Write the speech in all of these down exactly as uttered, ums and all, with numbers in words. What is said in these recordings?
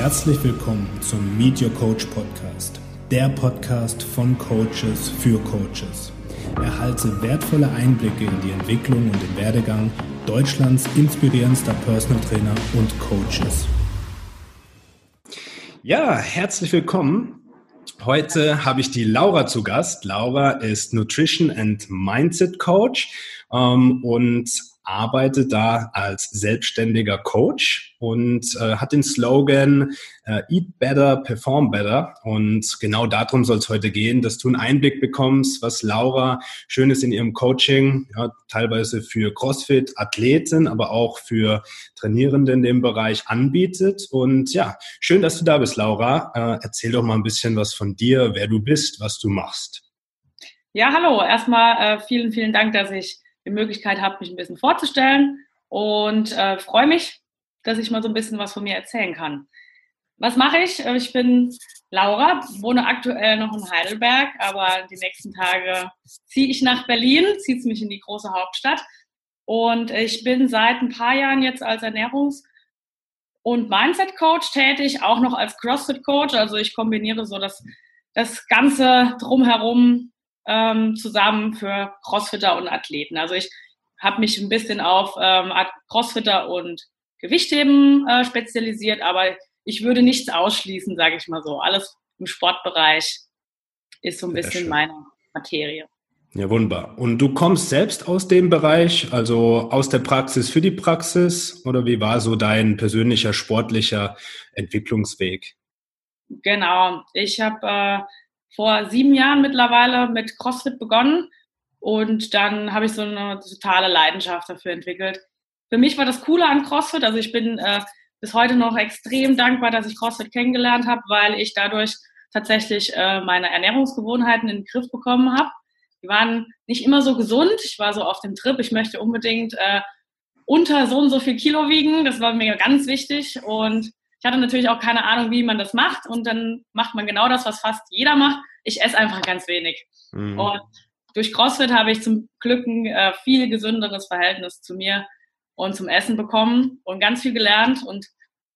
Herzlich willkommen zum Meet-Your-Coach-Podcast, der Podcast von Coaches für Coaches. Erhalte wertvolle Einblicke in die Entwicklung und den Werdegang Deutschlands inspirierendster Personal Trainer und Coaches. Ja, herzlich willkommen. Heute habe ich die Laura zu Gast. Laura ist Nutrition and Mindset Coach ähm, und arbeite da als selbstständiger Coach und äh, hat den Slogan äh, Eat Better, Perform Better. Und genau darum soll es heute gehen, dass du einen Einblick bekommst, was Laura Schönes in ihrem Coaching, ja, teilweise für CrossFit, Athleten, aber auch für Trainierende in dem Bereich anbietet. Und ja, schön, dass du da bist, Laura. Äh, erzähl doch mal ein bisschen was von dir, wer du bist, was du machst. Ja, hallo. Erstmal äh, vielen, vielen Dank, dass ich die Möglichkeit habe, mich ein bisschen vorzustellen und äh, freue mich, dass ich mal so ein bisschen was von mir erzählen kann. Was mache ich? Ich bin Laura, wohne aktuell noch in Heidelberg, aber die nächsten Tage ziehe ich nach Berlin, zieht es mich in die große Hauptstadt, und ich bin seit ein paar Jahren jetzt als Ernährungs- und Mindset-Coach tätig, auch noch als CrossFit-Coach, also ich kombiniere so das, das Ganze drumherum zusammen für Crossfitter und Athleten. Also ich habe mich ein bisschen auf ähm, Crossfitter und Gewichtheben äh, spezialisiert, aber ich würde nichts ausschließen, sage ich mal so. Alles im Sportbereich ist so ein Sehr bisschen schön. Meine Materie. Ja, wunderbar. Und du kommst selbst aus dem Bereich, also aus der Praxis für die Praxis, oder wie war so dein persönlicher sportlicher Entwicklungsweg? Genau. Ich habe äh, vor sieben Jahren mittlerweile mit CrossFit begonnen und dann habe ich so eine totale Leidenschaft dafür entwickelt. Für mich war das Coole an CrossFit, also ich bin äh, bis heute noch extrem dankbar, dass ich CrossFit kennengelernt habe, weil ich dadurch tatsächlich äh, meine Ernährungsgewohnheiten in den Griff bekommen habe. Die waren nicht immer so gesund, ich war so auf dem Trip, ich möchte unbedingt äh, unter so und so viel Kilo wiegen, das war mir ganz wichtig, und ich hatte natürlich auch keine Ahnung, wie man das macht, und dann macht man genau das, was fast jeder macht. Ich esse einfach ganz wenig. Mhm. Und durch CrossFit habe ich zum Glück ein äh, viel gesünderes Verhältnis zu mir und zum Essen bekommen und ganz viel gelernt. Und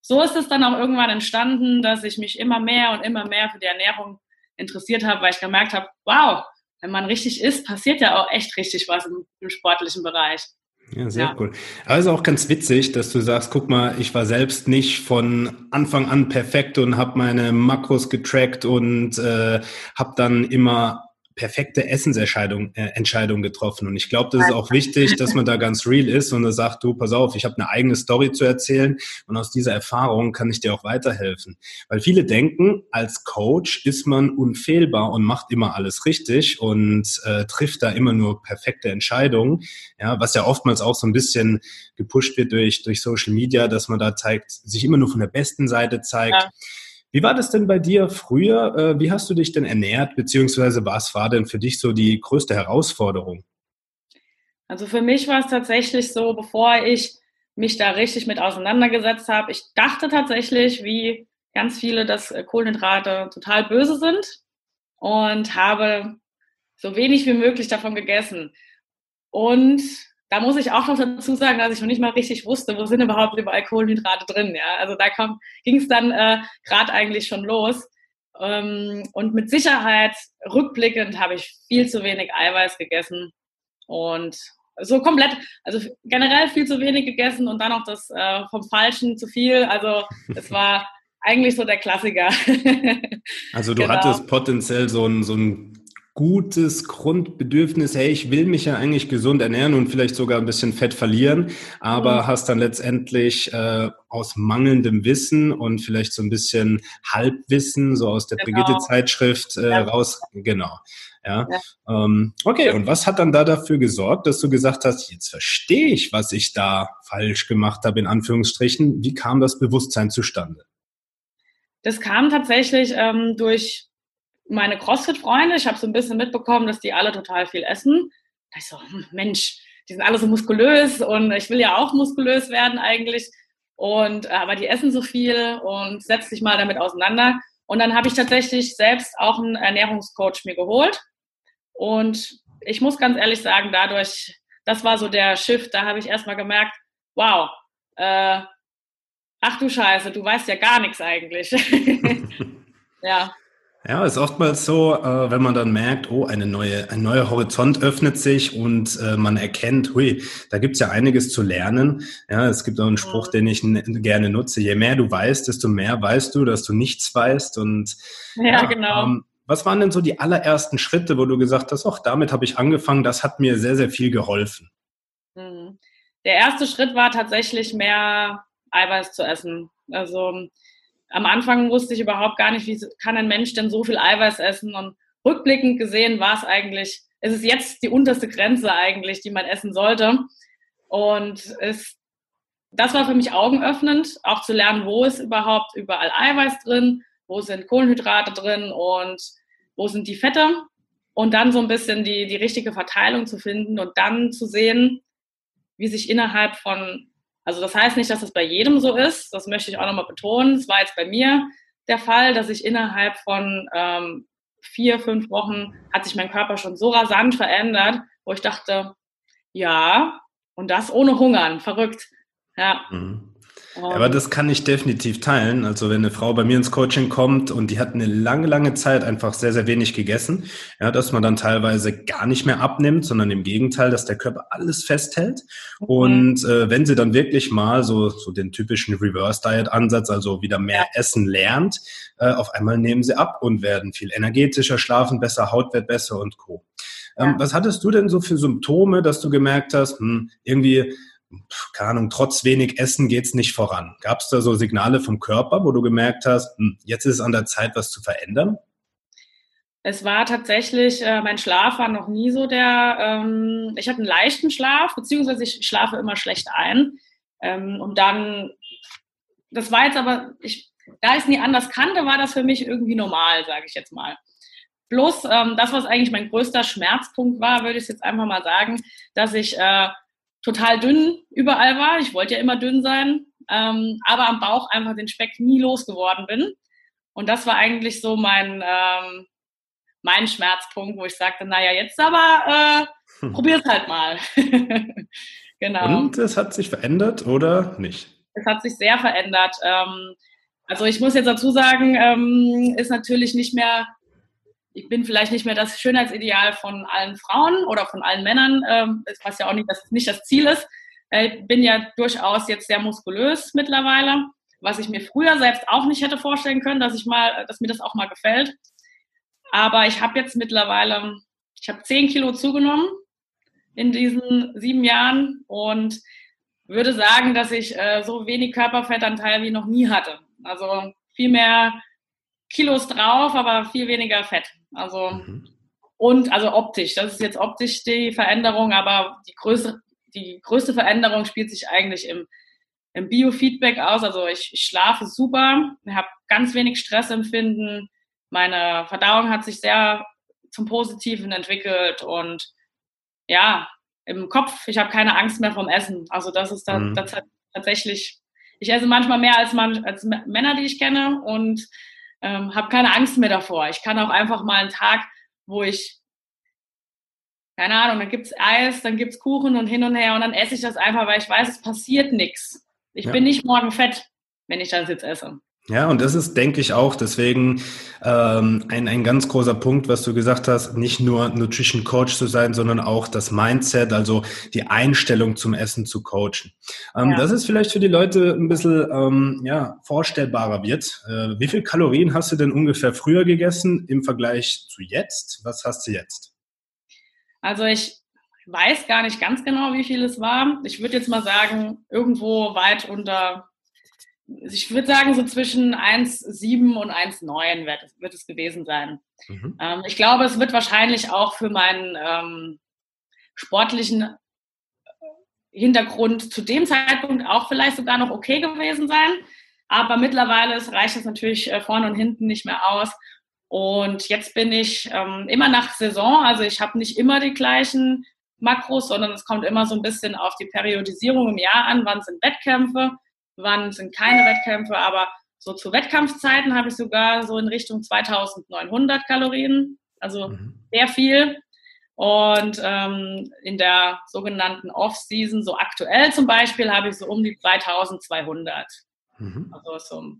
so ist es dann auch irgendwann entstanden, dass ich mich immer mehr und immer mehr für die Ernährung interessiert habe, weil ich gemerkt habe, wow, wenn man richtig isst, passiert ja auch echt richtig was im, im sportlichen Bereich. Ja, sehr ja. cool. Also auch ganz witzig, dass du sagst, guck mal, ich war selbst nicht von Anfang an perfekt und habe meine Makros getrackt und äh, habe dann immer perfekte Essensentscheidungen äh, Entscheidung getroffen. Und ich glaube, das ist auch wichtig, dass man da ganz real ist und sagt, du, pass auf, ich habe eine eigene Story zu erzählen und aus dieser Erfahrung kann ich dir auch weiterhelfen. Weil viele denken, als Coach ist man unfehlbar und macht immer alles richtig und äh, trifft da immer nur perfekte Entscheidungen, ja, was ja oftmals auch so ein bisschen gepusht wird durch, durch Social Media, dass man da zeigt, sich immer nur von der besten Seite zeigt. Ja. Wie war das denn bei dir früher? Wie hast du dich denn ernährt, beziehungsweise was war denn für dich so die größte Herausforderung? Also für mich war es tatsächlich so, bevor ich mich da richtig mit auseinandergesetzt habe, ich dachte tatsächlich, wie ganz viele, dass Kohlenhydrate total böse sind, und habe so wenig wie möglich davon gegessen. Und da muss ich auch noch dazu sagen, dass ich noch nicht mal richtig wusste, wo sind überhaupt überall Kohlenhydrate drin. Ja? Also da ging es dann äh, gerade eigentlich schon los. Ähm, und mit Sicherheit, rückblickend, habe ich viel zu wenig Eiweiß gegessen. Und so komplett, also generell viel zu wenig gegessen und dann noch das äh, vom Falschen zu viel. Also es war eigentlich so der Klassiker. Also du genau. hattest potenziell so ein... So ein gutes Grundbedürfnis, hey, ich will mich ja eigentlich gesund ernähren und vielleicht sogar ein bisschen Fett verlieren, aber mhm. hast dann letztendlich äh, aus mangelndem Wissen und vielleicht so ein bisschen Halbwissen, so aus der genau. Brigitte-Zeitschrift äh, ja. raus, genau. Ja. ja. Ähm, okay, und was hat dann da dafür gesorgt, dass du gesagt hast, jetzt verstehe ich, was ich da falsch gemacht habe, in Anführungsstrichen. Wie kam das Bewusstsein zustande? Das kam tatsächlich ähm, durch meine CrossFit-Freunde. Ich habe so ein bisschen mitbekommen, dass die alle total viel essen. Da ich so, Mensch, die sind alle so muskulös und ich will ja auch muskulös werden eigentlich. Und aber die essen so viel, und setz dich mal damit auseinander. Und dann habe ich tatsächlich selbst auch einen Ernährungscoach mir geholt. Und ich muss ganz ehrlich sagen, dadurch, das war so der Shift, da habe ich erstmal gemerkt, wow, äh, ach du Scheiße, du weißt ja gar nichts eigentlich. Ja. Ja, ist oftmals so, äh, wenn man dann merkt, oh, eine neue, ein neuer Horizont öffnet sich und äh, man erkennt, hui, da gibt's ja einiges zu lernen. Ja, es gibt auch einen Spruch, den ich n- gerne nutze. Je mehr du weißt, desto mehr weißt du, dass du nichts weißt. Und ja, ja genau. Ähm, was waren denn so die allerersten Schritte, wo du gesagt hast, ach, damit habe ich angefangen, das hat mir sehr, sehr viel geholfen? Der erste Schritt war tatsächlich mehr Eiweiß zu essen. Also am Anfang wusste ich überhaupt gar nicht, wie kann ein Mensch denn so viel Eiweiß essen? Und rückblickend gesehen war es eigentlich, es ist jetzt die unterste Grenze eigentlich, die man essen sollte. Und es, das war für mich augenöffnend, auch zu lernen, wo ist überhaupt überall Eiweiß drin, wo sind Kohlenhydrate drin und wo sind die Fette. Und dann so ein bisschen die, die richtige Verteilung zu finden und dann zu sehen, wie sich innerhalb von... Also das heißt nicht, dass das bei jedem so ist, das möchte ich auch nochmal betonen. Es war jetzt bei mir der Fall, dass ich innerhalb von ähm, vier, fünf Wochen hat sich mein Körper schon so rasant verändert, wo ich dachte, ja, und das ohne Hungern, verrückt. Ja. Mhm. Aber das kann ich definitiv teilen. Also wenn eine Frau bei mir ins Coaching kommt und die hat eine lange, lange Zeit einfach sehr, sehr wenig gegessen, ja, dass man dann teilweise gar nicht mehr abnimmt, sondern im Gegenteil, dass der Körper alles festhält. Mhm. Und äh, wenn sie dann wirklich mal so, so den typischen Reverse-Diet-Ansatz, also wieder mehr essen lernt, äh, auf einmal nehmen sie ab und werden viel energetischer, schlafen besser, Haut wird besser und Co. Ähm, ja. Was hattest du denn so für Symptome, dass du gemerkt hast, hm, irgendwie... keine Ahnung, trotz wenig Essen geht es nicht voran. Gab es da so Signale vom Körper, wo du gemerkt hast, jetzt ist es an der Zeit, was zu verändern? Es war tatsächlich, äh, mein Schlaf war noch nie so der, ähm, ich hatte einen leichten Schlaf, beziehungsweise ich schlafe immer schlecht ein. Ähm, und dann, das war jetzt aber, ich, da ich es nie anders kannte, war das für mich irgendwie normal, sage ich jetzt mal. Bloß ähm, das, was eigentlich mein größter Schmerzpunkt war, würde ich jetzt einfach mal sagen, dass ich äh, total dünn überall war. Ich wollte ja immer dünn sein, ähm, aber am Bauch einfach den Speck nie losgeworden bin. Und das war eigentlich so mein, ähm, mein Schmerzpunkt, wo ich sagte, naja, jetzt aber äh, hm. probier's halt mal. Genau. Und es hat sich verändert oder nicht? Es hat sich sehr verändert. Ähm, also ich muss jetzt dazu sagen, ähm, ist natürlich nicht mehr... Ich bin vielleicht nicht mehr das Schönheitsideal von allen Frauen oder von allen Männern, was ja auch nicht das, nicht das Ziel ist. Ich bin ja durchaus jetzt sehr muskulös mittlerweile, was ich mir früher selbst auch nicht hätte vorstellen können, dass ich mal, dass mir das auch mal gefällt. Aber ich habe jetzt mittlerweile, ich habe zehn Kilo zugenommen in diesen sieben Jahren und würde sagen, dass ich so wenig Körperfettanteil wie noch nie hatte. Also viel mehr Kilos drauf, aber viel weniger Fett. Also mhm. und also optisch, das ist jetzt optisch die Veränderung, aber die größte, die größte Veränderung spielt sich eigentlich im, im Biofeedback aus. Also ich, ich schlafe super, habe ganz wenig Stressempfinden, meine Verdauung hat sich sehr zum Positiven entwickelt und ja, im Kopf, ich habe keine Angst mehr vom Essen. Also das ist dann mhm. das hat tatsächlich, ich esse manchmal mehr als, man, als Männer, die ich kenne und Ähm, habe keine Angst mehr davor. Ich kann auch einfach mal einen Tag, wo ich, keine Ahnung, dann gibt es Eis, dann gibt es Kuchen und hin und her und dann esse ich das einfach, weil ich weiß, es passiert nichts. Ich ja. bin nicht morgen fett, wenn ich das jetzt esse. Ja, und das ist, denke ich, auch deswegen ähm, ein, ein ganz großer Punkt, was du gesagt hast, nicht nur Nutrition Coach zu sein, sondern auch das Mindset, also die Einstellung zum Essen zu coachen. Ähm, ja. Das ist vielleicht für die Leute ein bisschen ähm, ja, vorstellbarer wird. Äh, wie viel Kalorien hast du denn ungefähr früher gegessen im Vergleich zu jetzt? Was hast du jetzt? Also ich weiß gar nicht ganz genau, wie viel es war. Ich würde jetzt mal sagen, irgendwo weit unter... Ich würde sagen, so zwischen eins Komma sieben und eins Komma neun wird, wird es gewesen sein. Mhm. Ähm, ich glaube, es wird wahrscheinlich auch für meinen ähm, sportlichen Hintergrund zu dem Zeitpunkt auch vielleicht sogar noch okay gewesen sein. Aber mittlerweile ist, reicht es natürlich äh, vorne und hinten nicht mehr aus. Und jetzt bin ich ähm, immer nach Saison, also ich habe nicht immer die gleichen Makros, sondern es kommt immer so ein bisschen auf die Periodisierung im Jahr an, wann sind Wettkämpfe. Wann sind keine Wettkämpfe, aber so zu Wettkampfzeiten habe ich sogar so in Richtung zweitausendneunhundert Kalorien, also mhm. sehr viel. Und ähm, in der sogenannten Off-Season, so aktuell zum Beispiel, habe ich so um die zweitausendzweihundert. Mhm. Also so,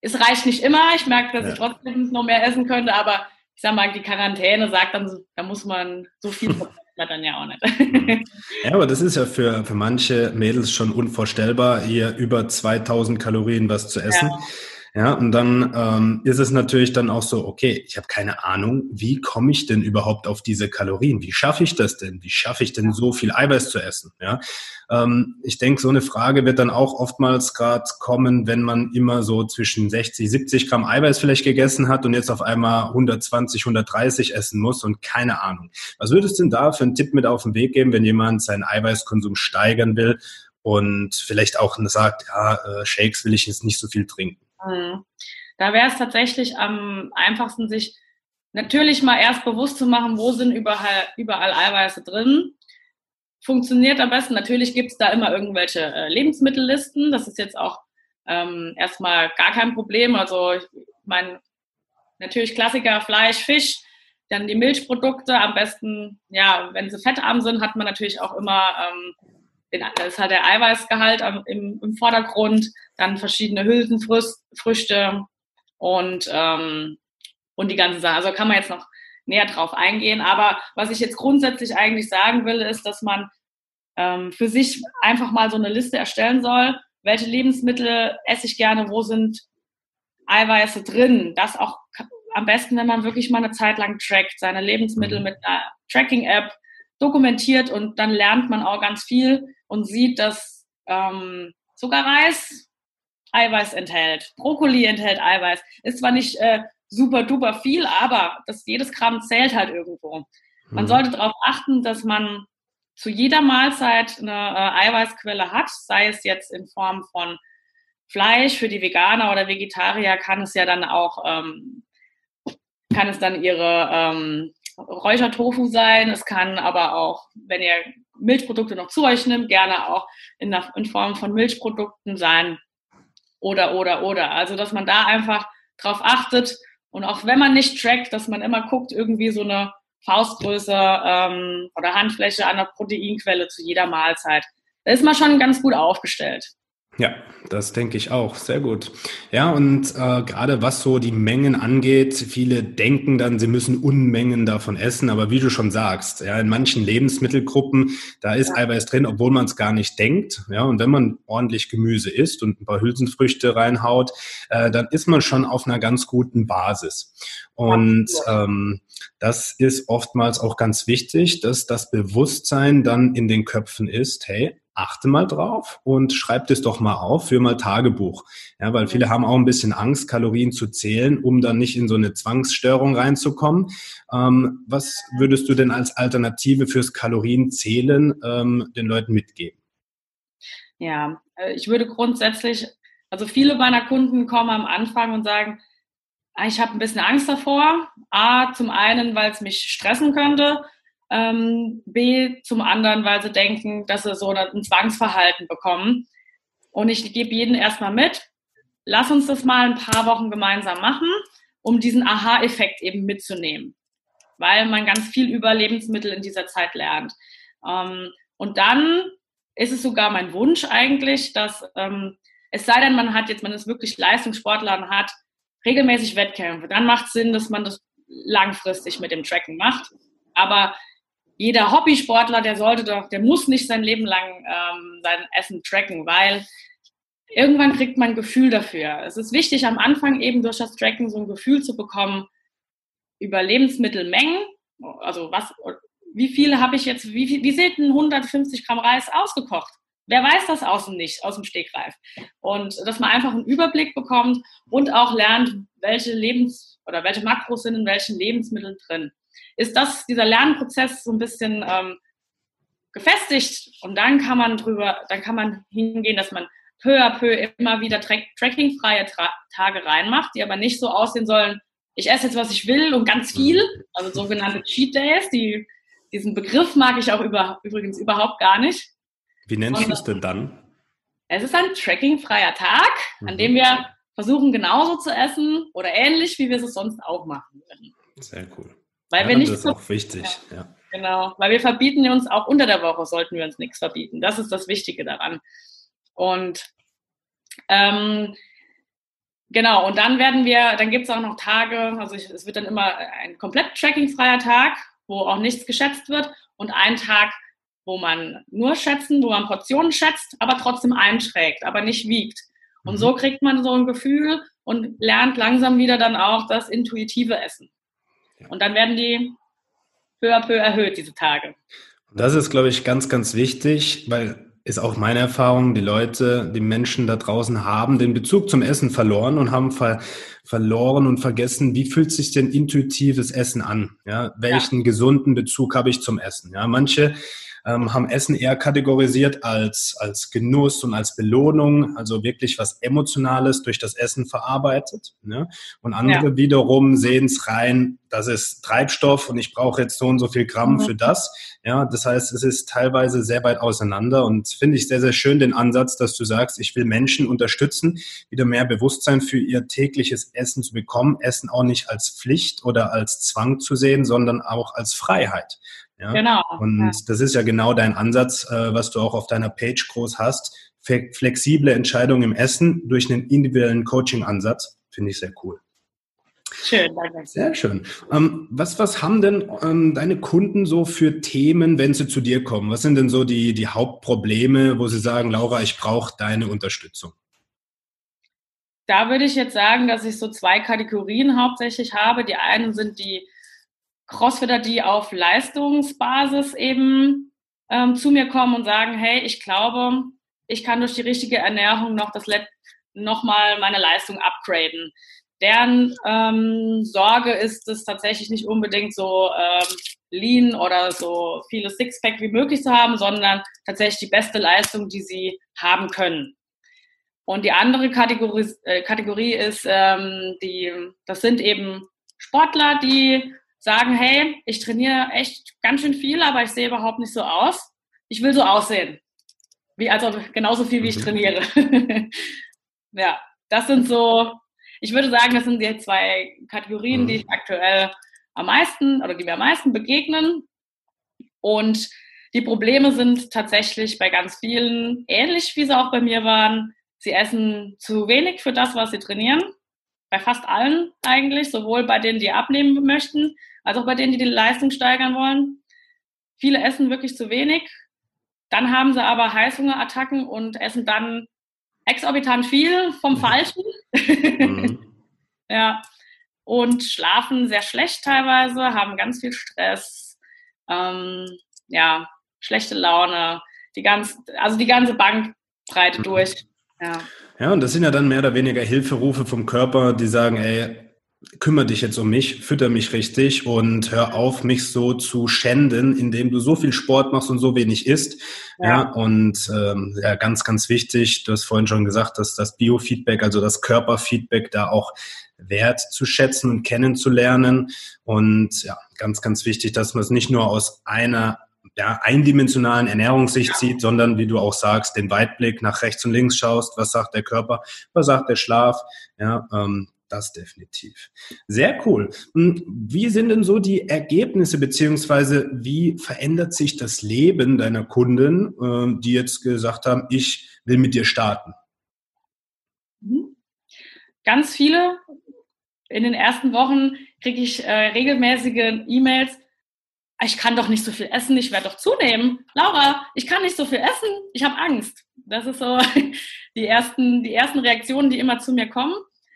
es reicht nicht immer. Ich merke, dass ja. ich trotzdem noch mehr essen könnte, aber ich sag mal, die Quarantäne sagt dann, da muss man so viel dann ja auch nicht. Ja, aber das ist ja für, für manche Mädels schon unvorstellbar, hier über zweitausend Kalorien was zu essen. Ja. Ja, und dann ähm, ist es natürlich dann auch so, okay, ich habe keine Ahnung, wie komme ich denn überhaupt auf diese Kalorien? Wie schaffe ich das denn? Wie schaffe ich denn so viel Eiweiß zu essen? Ja, ähm, ich denke, so eine Frage wird dann auch oftmals gerade kommen, wenn man immer so zwischen sechzig, siebzig Gramm Eiweiß vielleicht gegessen hat und jetzt auf einmal hundertzwanzig, hundertdreißig essen muss und keine Ahnung. Was würdest du denn da für einen Tipp mit auf den Weg geben, wenn jemand seinen Eiweißkonsum steigern will und vielleicht auch sagt, ja, äh, Shakes will ich jetzt nicht so viel trinken? Da wäre es tatsächlich am einfachsten, sich natürlich mal erst bewusst zu machen, wo sind überall, überall Eiweiße drin. Funktioniert am besten. Natürlich gibt es da immer irgendwelche äh, Lebensmittellisten. Das ist jetzt auch ähm, erstmal gar kein Problem. Also ich meine, natürlich Klassiker Fleisch, Fisch, dann die Milchprodukte. Am besten, ja, wenn sie fettarm sind, hat man natürlich auch immer... Ähm, Da ist halt der Eiweißgehalt im, im Vordergrund, dann verschiedene Hülsenfrüchte und, ähm, und die ganzen Sachen. Also kann man jetzt noch näher drauf eingehen. Aber was ich jetzt grundsätzlich eigentlich sagen will, ist, dass man ähm, für sich einfach mal so eine Liste erstellen soll, welche Lebensmittel esse ich gerne, wo sind Eiweiße drin. Das auch am besten, wenn man wirklich mal eine Zeit lang trackt, seine Lebensmittel mit einer Tracking-App dokumentiert, und dann lernt man auch ganz viel und sieht, dass ähm, sogar Reis Eiweiß enthält, Brokkoli enthält Eiweiß. Ist zwar nicht äh, super duper viel, aber das, jedes Gramm zählt halt irgendwo. Man hm. sollte darauf achten, dass man zu jeder Mahlzeit eine äh, Eiweißquelle hat, sei es jetzt in Form von Fleisch. Für die Veganer oder Vegetarier kann es ja dann auch, ähm, kann es dann ihre ähm, Räuchertofu sein, es kann aber auch, wenn ihr Milchprodukte noch zu euch nimmt, gerne auch in, der, in Form von Milchprodukten sein oder, oder, oder. Also, dass man da einfach drauf achtet und auch wenn man nicht trackt, dass man immer guckt, irgendwie so eine Faustgröße ähm, oder Handfläche an der Proteinquelle zu jeder Mahlzeit. Da ist man schon ganz gut aufgestellt. Ja, das denke ich auch. Sehr gut. Ja, und äh, gerade was so die Mengen angeht, viele denken dann, sie müssen Unmengen davon essen. Aber wie du schon sagst, ja, in manchen Lebensmittelgruppen, da ist ja. Eiweiß drin, obwohl man es gar nicht denkt. Ja, und wenn man ordentlich Gemüse isst und ein paar Hülsenfrüchte reinhaut, äh, dann ist man schon auf einer ganz guten Basis. Und ähm, das ist oftmals auch ganz wichtig, dass das Bewusstsein dann in den Köpfen ist, hey, achte mal drauf und schreibt es doch mal auf, für mal Tagebuch. Ja, weil viele haben auch ein bisschen Angst, Kalorien zu zählen, um dann nicht in so eine Zwangsstörung reinzukommen. Ähm, was würdest du denn als Alternative fürs Kalorienzählen ähm, den Leuten mitgeben? Ja, ich würde grundsätzlich, also viele meiner Kunden kommen am Anfang und sagen, ich habe ein bisschen Angst davor. A, zum einen, weil es mich stressen könnte. Ähm, B, zum anderen, weil sie denken, dass sie so ein Zwangsverhalten bekommen. Und ich gebe jeden erstmal mit, lass uns das mal ein paar Wochen gemeinsam machen, um diesen Aha-Effekt eben mitzunehmen, weil man ganz viel über Lebensmittel in dieser Zeit lernt. Ähm, und dann ist es sogar mein Wunsch eigentlich, dass ähm, es sei denn, man hat jetzt, man ist wirklich Leistungssportler und hat regelmäßig Wettkämpfe, dann macht es Sinn, dass man das langfristig mit dem Tracken macht. Aber jeder Hobbysportler, der sollte doch, der muss nicht sein Leben lang ähm, sein Essen tracken, weil irgendwann kriegt man ein Gefühl dafür. Es ist wichtig, am Anfang eben durch das Tracken so ein Gefühl zu bekommen über Lebensmittelmengen. Also was, wie viel habe ich jetzt, wie, viel, wie sieht ein hundertfünfzig Gramm Reis ausgekocht? Wer weiß das außen nicht, aus dem Stegreif? Und dass man einfach einen Überblick bekommt und auch lernt, welche Lebens- oder welche Makros sind in welchen Lebensmitteln drin. Ist das, dieser Lernprozess so ein bisschen ähm, gefestigt, und dann kann man drüber, dann kann man hingehen, dass man peu à peu immer wieder track, trackingfreie Tra- Tage reinmacht, die aber nicht so aussehen sollen, ich esse jetzt, was ich will und ganz viel, also sogenannte Cheat Days, die, diesen Begriff mag ich auch über, übrigens überhaupt gar nicht. Wie nennst du es denn dann? Es ist ein trackingfreier Tag, mhm. an dem wir versuchen, genauso zu essen oder ähnlich, wie wir es sonst auch machen würden. Sehr cool. Weil ja, wir nicht das ist auch wichtig. Ja. Ja. Genau, weil wir verbieten uns auch unter der Woche, sollten wir uns nichts verbieten. Das ist das Wichtige daran. Und Ähm, genau, und dann werden wir, dann gibt es auch noch Tage, also ich, es wird dann immer ein komplett trackingfreier Tag, wo auch nichts geschätzt wird, und ein Tag, wo man nur schätzen, wo man Portionen schätzt, aber trotzdem einträgt, aber nicht wiegt. Und so kriegt man so ein Gefühl und lernt langsam wieder dann auch das intuitive Essen. Und dann werden die peu à peu erhöht, diese Tage. Das ist, glaube ich, ganz, ganz wichtig, weil ist auch meine Erfahrung, die Leute, die Menschen da draußen haben den Bezug zum Essen verloren und haben ver- verloren und vergessen, wie fühlt sich denn intuitives Essen an? Ja, welchen ja. gesunden Bezug habe ich zum Essen? Ja, manche ähm, haben Essen eher kategorisiert als, als Genuss und als Belohnung, also wirklich was Emotionales durch das Essen verarbeitet. Ne? Und andere ja. wiederum sehen es rein, das ist Treibstoff und ich brauche jetzt so und so viel Gramm mhm. für das. Ja, das heißt, es ist teilweise sehr weit auseinander und finde ich sehr, sehr schön den Ansatz, dass du sagst, ich will Menschen unterstützen, wieder mehr Bewusstsein für ihr tägliches Essen zu bekommen, Essen auch nicht als Pflicht oder als Zwang zu sehen, sondern auch als Freiheit. Ja? Genau. Und ja. das ist ja genau dein Ansatz, äh, was du auch auf deiner Page groß hast, Fe- flexible Entscheidungen im Essen durch einen individuellen Coaching-Ansatz, finde ich sehr cool. Schön, danke. Sehr schön. Ähm, was, was haben denn ähm, deine Kunden so für Themen, wenn sie zu dir kommen? Was sind denn so die, die Hauptprobleme, wo sie sagen, Laura, ich brauche deine Unterstützung? Da würde ich jetzt sagen, dass ich so zwei Kategorien hauptsächlich habe. Die einen sind die Crossfitter, die auf Leistungsbasis eben ähm, zu mir kommen und sagen, hey, ich glaube, ich kann durch die richtige Ernährung noch das Let- noch mal meine Leistung upgraden. Deren ähm, Sorge ist es tatsächlich nicht unbedingt so ähm, lean oder so viele Sixpack wie möglich zu haben, sondern tatsächlich die beste Leistung, die sie haben können. Und die andere Kategorie, äh, Kategorie ist, ähm, die, das sind eben Sportler, die sagen, hey, ich trainiere echt ganz schön viel, aber ich sehe überhaupt nicht so aus. Ich will so aussehen. Wie, also genauso viel, wie ich trainiere. Ja, das sind so... Ich würde sagen, das sind die zwei Kategorien, die ich aktuell am meisten oder die mir am meisten begegnen. Und die Probleme sind tatsächlich bei ganz vielen ähnlich, wie sie auch bei mir waren. Sie essen zu wenig für das, was sie trainieren. Bei fast allen eigentlich, sowohl bei denen, die abnehmen möchten, als auch bei denen, die die Leistung steigern wollen. Viele essen wirklich zu wenig. Dann haben sie aber Heißhungerattacken und essen dann exorbitant viel vom Falschen. Mhm. Ja. Und schlafen sehr schlecht teilweise, haben ganz viel Stress, ähm, ja, schlechte Laune, die ganz, also die ganze Bandbreite mhm. durch. Ja. Ja, und das sind ja dann mehr oder weniger Hilferufe vom Körper, die sagen, ey, kümmere dich jetzt um mich, fütter mich richtig und hör auf, mich so zu schänden, indem du so viel Sport machst und so wenig isst. Ja, ja und ähm, ja, ganz, ganz wichtig, du hast vorhin schon gesagt, dass das Biofeedback, also das Körperfeedback da auch wert zu schätzen und kennenzulernen. Und ja, ganz, ganz wichtig, dass man es nicht nur aus einer ja, eindimensionalen Ernährungssicht ja. sieht, sondern, wie du auch sagst, den Weitblick nach rechts und links schaust, was sagt der Körper, was sagt der Schlaf, ja, ähm, das definitiv. Sehr cool. Wie sind denn so die Ergebnisse, beziehungsweise wie verändert sich das Leben deiner Kunden, die jetzt gesagt haben, ich will mit dir starten? Ganz viele. In den ersten Wochen kriege ich äh, regelmäßige E-Mails. Ich kann doch nicht so viel essen, ich werde doch zunehmen. Laura, ich kann nicht so viel essen, ich habe Angst. Das ist so die ersten, die ersten Reaktionen, die immer zu mir kommen.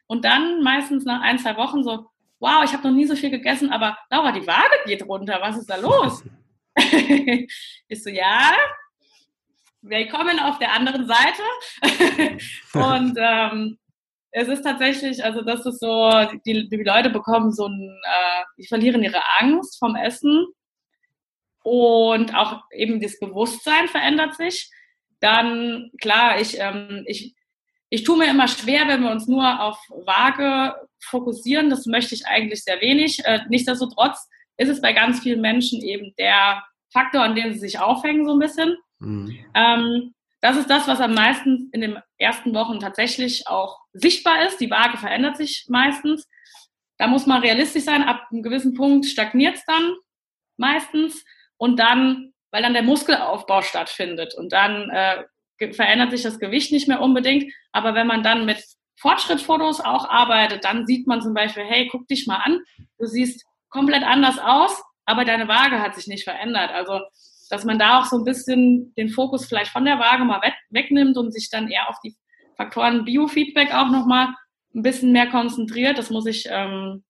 Und dann meistens nach ein, zwei Wochen so, wow, ich habe noch nie so viel gegessen, aber Laura, die Waage geht runter, was ist da los? Ich so, ja, willkommen auf der anderen Seite. Und ähm, es ist tatsächlich, also das ist so, die, die Leute bekommen so ein, äh, die verlieren ihre Angst vom Essen und auch eben das Bewusstsein verändert sich. Dann, klar, ich, ähm, ich, Ich tue mir immer schwer, wenn wir uns nur auf Waage fokussieren. Das möchte ich eigentlich sehr wenig. Nichtsdestotrotz ist es bei ganz vielen Menschen eben der Faktor, an dem sie sich aufhängen so ein bisschen. Mhm. Das ist das, was am meisten in den ersten Wochen tatsächlich auch sichtbar ist. Die Waage verändert sich meistens. Da muss man realistisch sein. Ab einem gewissen Punkt stagniert es dann meistens. Und dann, weil dann der Muskelaufbau stattfindet. Und dann verändert sich das Gewicht nicht mehr unbedingt. Aber wenn man dann mit Fortschrittsfotos auch arbeitet, dann sieht man zum Beispiel, hey, guck dich mal an, du siehst komplett anders aus, aber deine Waage hat sich nicht verändert. Also, dass man da auch so ein bisschen den Fokus vielleicht von der Waage mal wegnimmt und sich dann eher auf die Faktoren Biofeedback auch nochmal ein bisschen mehr konzentriert. Das muss ich, ähm,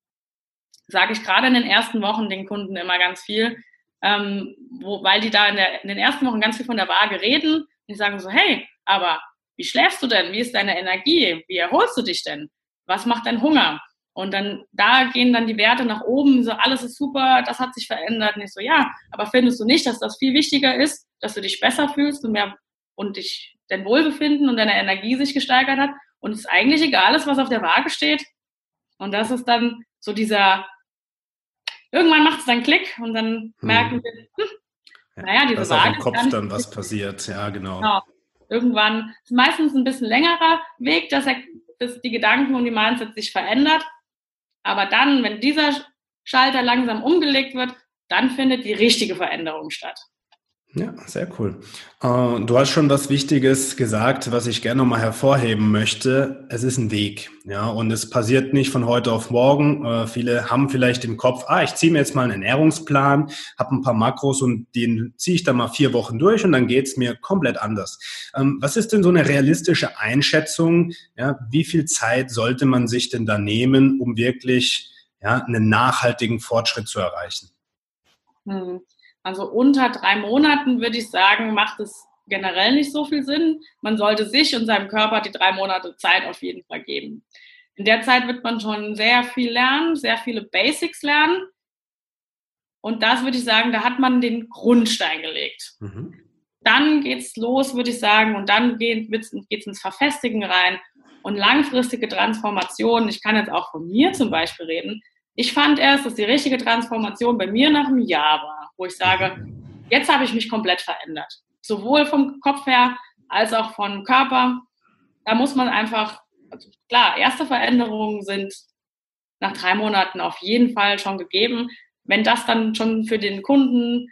sage ich gerade in den ersten Wochen den Kunden immer ganz viel, ähm, wo, weil die da in, der, in den ersten Wochen ganz viel von der Waage reden. Und die sagen so, hey, aber wie schläfst du denn? Wie ist deine Energie? Wie erholst du dich denn? Was macht dein Hunger? Und dann, da gehen dann die Werte nach oben, so alles ist super, das hat sich verändert. Und ich so, ja, aber findest du nicht, dass das viel wichtiger ist, dass du dich besser fühlst und mehr und dich dein Wohlbefinden und deine Energie sich gesteigert hat und es eigentlich egal ist, was auf der Waage steht? Und das ist dann so dieser, irgendwann macht es dann Klick und dann hm. merken wir, hm, ja, naja, diese dass Waage ist gar nicht im Kopf dann was passiert, ja, genau. genau. Irgendwann ist meistens ein bisschen längerer Weg, dass, er, dass die Gedanken und die Mindset sich verändert. Aber dann, wenn dieser Schalter langsam umgelegt wird, dann findet die richtige Veränderung statt. Ja, sehr cool. Äh, du hast schon was Wichtiges gesagt, was ich gerne nochmal hervorheben möchte. Es ist ein Weg, ja, und es passiert nicht von heute auf morgen. Äh, viele haben vielleicht im Kopf, ah, ich ziehe mir jetzt mal einen Ernährungsplan, habe ein paar Makros und den ziehe ich dann mal vier Wochen durch und dann geht es mir komplett anders. Ähm, was ist denn so eine realistische Einschätzung? Ja, wie viel Zeit sollte man sich denn da nehmen, um wirklich ja, einen nachhaltigen Fortschritt zu erreichen? Hm. Also unter drei Monaten, würde ich sagen, macht es generell nicht so viel Sinn. Man sollte sich und seinem Körper die drei Monate Zeit auf jeden Fall geben. In der Zeit wird man schon sehr viel lernen, sehr viele Basics lernen. Und das würde ich sagen, da hat man den Grundstein gelegt. Mhm. Dann geht's los, würde ich sagen, und dann geht's ins Verfestigen rein und langfristige Transformationen. Ich kann jetzt auch von mir zum Beispiel reden. Ich fand erst, dass die richtige Transformation bei mir nach einem Jahr war, wo ich sage, jetzt habe ich mich komplett verändert. Sowohl vom Kopf her als auch vom Körper. Da muss man einfach, also klar, erste Veränderungen sind nach drei Monaten auf jeden Fall schon gegeben. Wenn das dann schon für den Kunden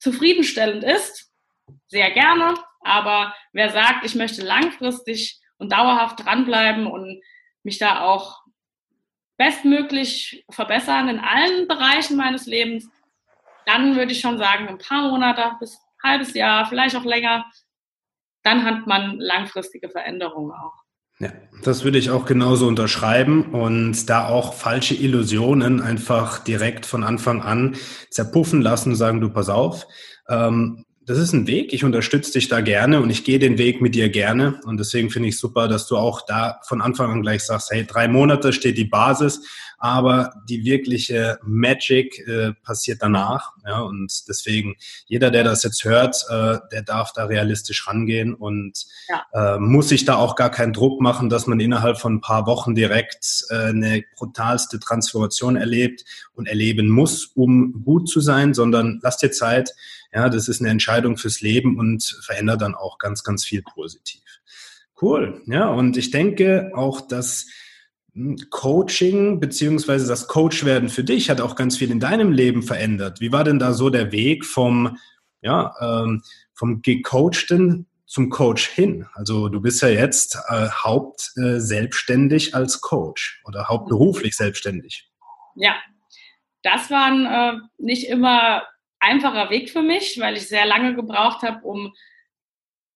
zufriedenstellend ist, sehr gerne. Aber wer sagt, ich möchte langfristig und dauerhaft dranbleiben und mich da auch bestmöglich verbessern in allen Bereichen meines Lebens, dann würde ich schon sagen, ein paar Monate bis ein halbes Jahr, vielleicht auch länger, dann hat man langfristige Veränderungen auch. Ja, das würde ich auch genauso unterschreiben und da auch falsche Illusionen einfach direkt von Anfang an zerpuffen lassen und sagen, du pass auf, ähm, das ist ein Weg, ich unterstütze dich da gerne und ich gehe den Weg mit dir gerne und deswegen finde ich super, dass du auch da von Anfang an gleich sagst, hey, drei Monate steht die Basis, aber die wirkliche Magic äh, passiert danach, ja, und deswegen jeder, der das jetzt hört, äh, der darf da realistisch rangehen und ja. äh, muss sich da auch gar keinen Druck machen, dass man innerhalb von ein paar Wochen direkt äh, eine brutalste Transformation erlebt und erleben muss, um gut zu sein, sondern lasst dir Zeit. Ja, das ist eine Entscheidung fürs Leben und verändert dann auch ganz, ganz viel positiv. Cool. Ja, und ich denke auch, dass Coaching beziehungsweise das Coachwerden für dich hat auch ganz viel in deinem Leben verändert. Wie war denn da so der Weg vom, ja, ähm, vom Gecoachten zum Coach hin? Also du bist ja jetzt äh, hauptselbstständig äh, als Coach oder hauptberuflich selbstständig. Ja, das waren äh, nicht immer einfacher Weg für mich, weil ich sehr lange gebraucht habe, um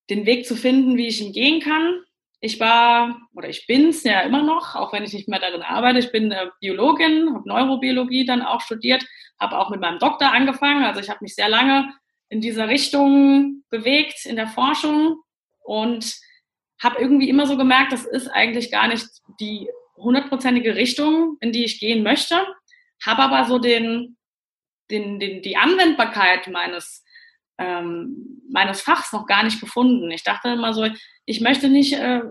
den Weg zu finden, wie ich ihn gehen kann. Ich war, oder ich bin es ja immer noch, auch wenn ich nicht mehr darin arbeite, ich bin äh, Biologin, habe Neurobiologie dann auch studiert, habe auch mit meinem Doktor angefangen, also ich habe mich sehr lange in dieser Richtung bewegt, in der Forschung und habe irgendwie immer so gemerkt, das ist eigentlich gar nicht die hundertprozentige Richtung, in die ich gehen möchte, habe aber so den Den, den, die Anwendbarkeit meines, ähm, meines Fachs noch gar nicht gefunden. Ich dachte immer so, ich möchte nicht äh,